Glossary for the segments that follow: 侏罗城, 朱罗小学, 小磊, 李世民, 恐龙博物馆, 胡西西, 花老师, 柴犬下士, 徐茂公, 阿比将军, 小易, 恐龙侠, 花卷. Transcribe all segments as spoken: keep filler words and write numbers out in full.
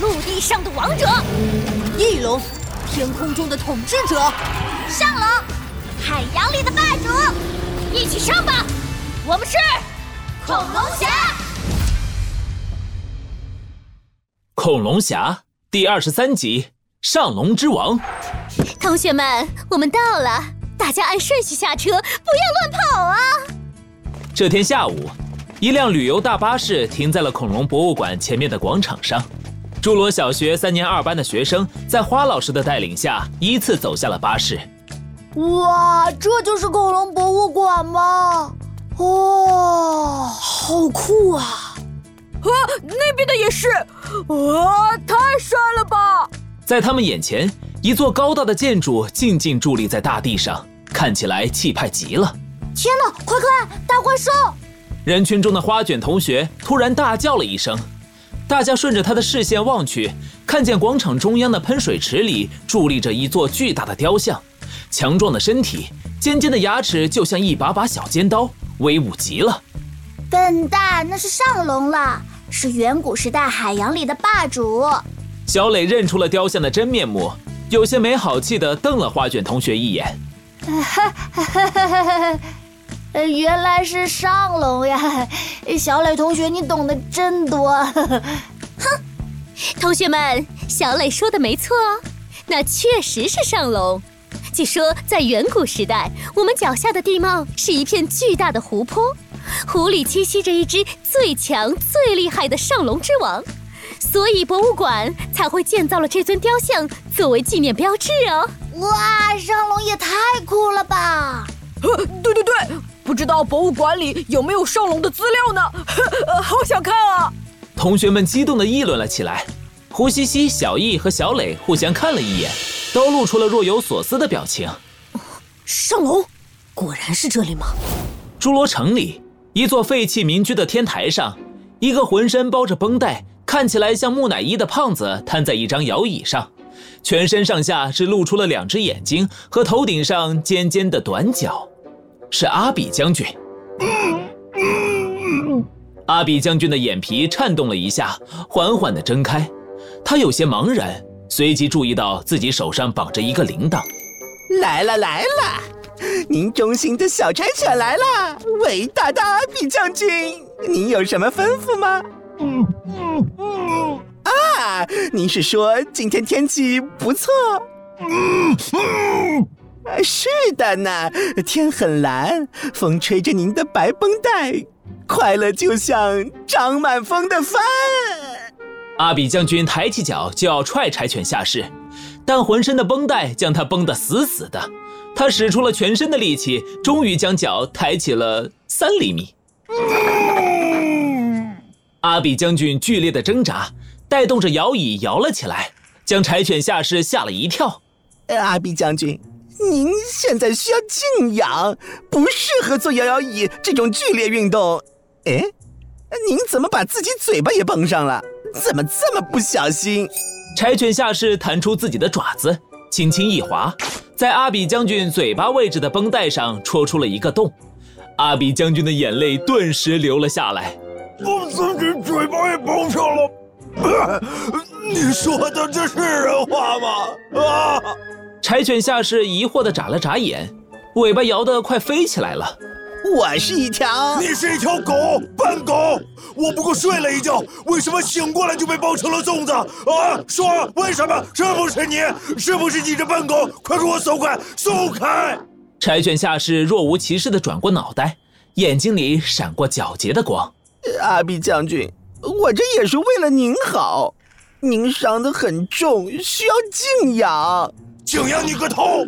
陆地上的王者，翼龙，天空中的统治者，上龙，海洋里的霸主，一起上吧！我们是恐龙侠。恐龙侠第二十三集：上龙之王。同学们，我们到了，大家按顺序下车，不要乱跑啊！这天下午，一辆旅游大巴士停在了恐龙博物馆前面的广场上。朱罗小学三年二班的学生在花老师的带领下依次走下了巴士。哇，这就是恐龙博物馆吗？哦，好酷啊！啊，那边的也是，啊，太帅了吧！在他们眼前，一座高大的建筑静静伫立在大地上，看起来气派极了。天哪，快看，大怪兽！人群中的花卷同学突然大叫了一声，大家顺着他的视线望去，看见广场中央的喷水池里伫立着一座巨大的雕像，强壮的身体，尖尖的牙齿就像一把把小尖刀，威武极了。笨蛋，那是上龙了，是远古时代海洋里的霸主。小磊认出了雕像的真面目，有些没好气地瞪了花卷同学一眼。原来是上龙呀，小磊同学你懂得真多。哼，同学们，小磊说的没错哦，那确实是上龙。据说在远古时代，我们脚下的地貌是一片巨大的湖泊，湖里栖息着一只最强最厉害的上龙之王，所以博物馆才会建造了这尊雕像作为纪念标志哦。哇，上龙也太酷了吧！对对对，不知道博物馆里有没有上龙的资料呢？好想看啊！同学们激动地议论了起来。胡西西、小易和小磊互相看了一眼，都露出了若有所思的表情。上龙，果然是这里吗？侏罗城里，一座废弃民居的天台上，一个浑身包着绷带，看起来像木乃伊的胖子瘫在一张摇椅上，全身上下只露出了两只眼睛和头顶上尖尖的短角。是阿比将军。阿比将军的眼皮颤动了一下，缓缓地睁开，他有些茫然，随即注意到自己手上绑着一个铃铛。来了来了，您忠心的小柴犬来了，伟大的阿比将军，您有什么吩咐吗？嗯嗯嗯、啊，您是说今天天气不错？嗯嗯啊、是的呢，天很蓝，风吹着您的白绷带，快乐就像长满风的帆。阿比将军抬起脚就要踹柴犬下士，但浑身的绷带将他绷得死死的，他使出了全身的力气，终于将脚抬起了三厘米。嗯、阿比将军剧烈的挣扎，带动着摇椅摇了起来，将柴犬下士吓了一跳。阿比将军，您现在需要静养，不适合做摇摇椅这种剧烈运动。哎，您怎么把自己嘴巴也绷上了？怎么这么不小心？柴犬下士弹出自己的爪子，轻轻一滑，在阿比将军嘴巴位置的绷带上戳出了一个洞。阿比将军的眼泪顿时流了下来。我自己嘴巴也绷上了、呃、你说的这是人话吗？啊！柴犬下士疑惑地眨了眨眼，尾巴摇得快飞起来了。我是一条，你是一条狗，笨狗！我不过睡了一觉，为什么醒过来就被包成了粽子啊？说为什么？是不是你？是不是你这笨狗？快给我松开！松开！柴犬下士若无其事地转过脑袋，眼睛里闪过皎洁的光。阿比将军，我这也是为了您好，您伤得很重，需要静养。静养你个头！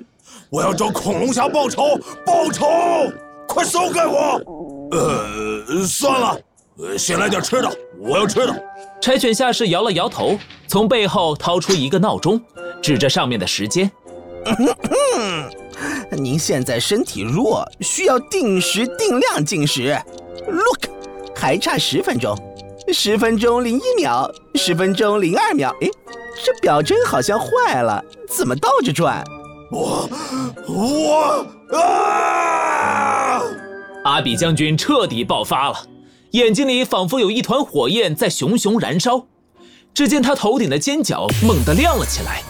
我要找恐龙侠报仇，报仇！快松开我！呃，算了，先来点吃的，我要吃的。柴犬下士摇了摇头，从背后掏出一个闹钟，指着上面的时间。您现在身体弱，需要定时定量进食。Look， 还差十分钟，十分钟零一秒，十分钟零二秒。哎，这表针好像坏了，怎么倒着转？我我啊！阿比将军彻底爆发了，眼睛里仿佛有一团火焰在熊熊燃烧。只见他头顶的尖角猛地亮了起来，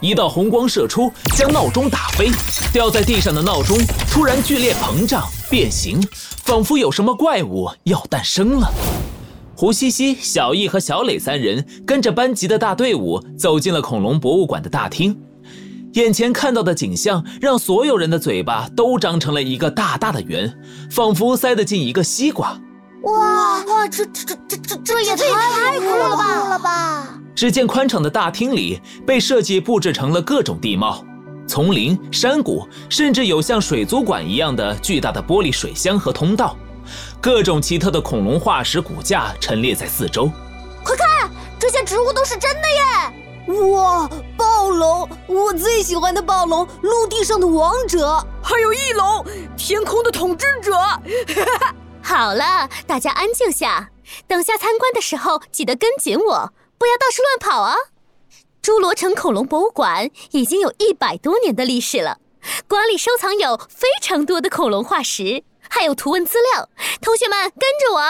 一道红光射出，将闹钟打飞。掉在地上的闹钟突然剧烈膨胀变形，仿佛有什么怪物要诞生了。胡西西、小易和小磊三人跟着班级的大队伍走进了恐龙博物馆的大厅。眼前看到的景象让所有人的嘴巴都张成了一个大大的圆，仿佛塞得进一个西瓜。哇哇，这这这这这也太酷了吧！了吧只见宽敞的大厅里被设计布置成了各种地貌，丛林、山谷，甚至有像水族馆一样的巨大的玻璃水箱和通道。各种奇特的恐龙化石骨架陈列在四周。快看，这些植物都是真的耶！哇，暴龙！我最喜欢的暴龙，陆地上的王者，还有翼龙，天空的统治者。好了，大家安静下，等下参观的时候记得跟紧我，不要到处乱跑啊！侏罗城恐龙博物馆已经有一百多年的历史了，馆里收藏有非常多的恐龙化石，还有图文资料。同学们，跟着我！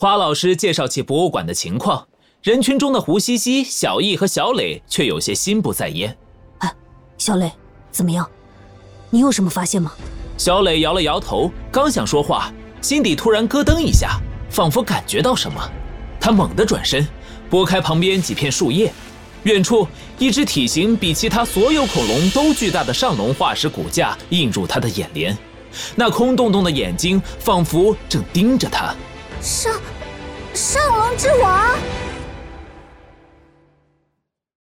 花老师介绍起博物馆的情况。人群中的胡西西、小易和小磊却有些心不在焉。哎，小磊，怎么样？你有什么发现吗？小磊摇了摇头，刚想说话，心底突然咯噔一下，仿佛感觉到什么。他猛地转身，拨开旁边几片树叶，远处一只体型比其他所有恐龙都巨大的上龙化石骨架映入他的眼帘，那空洞洞的眼睛仿佛正盯着他。上，上龙之王！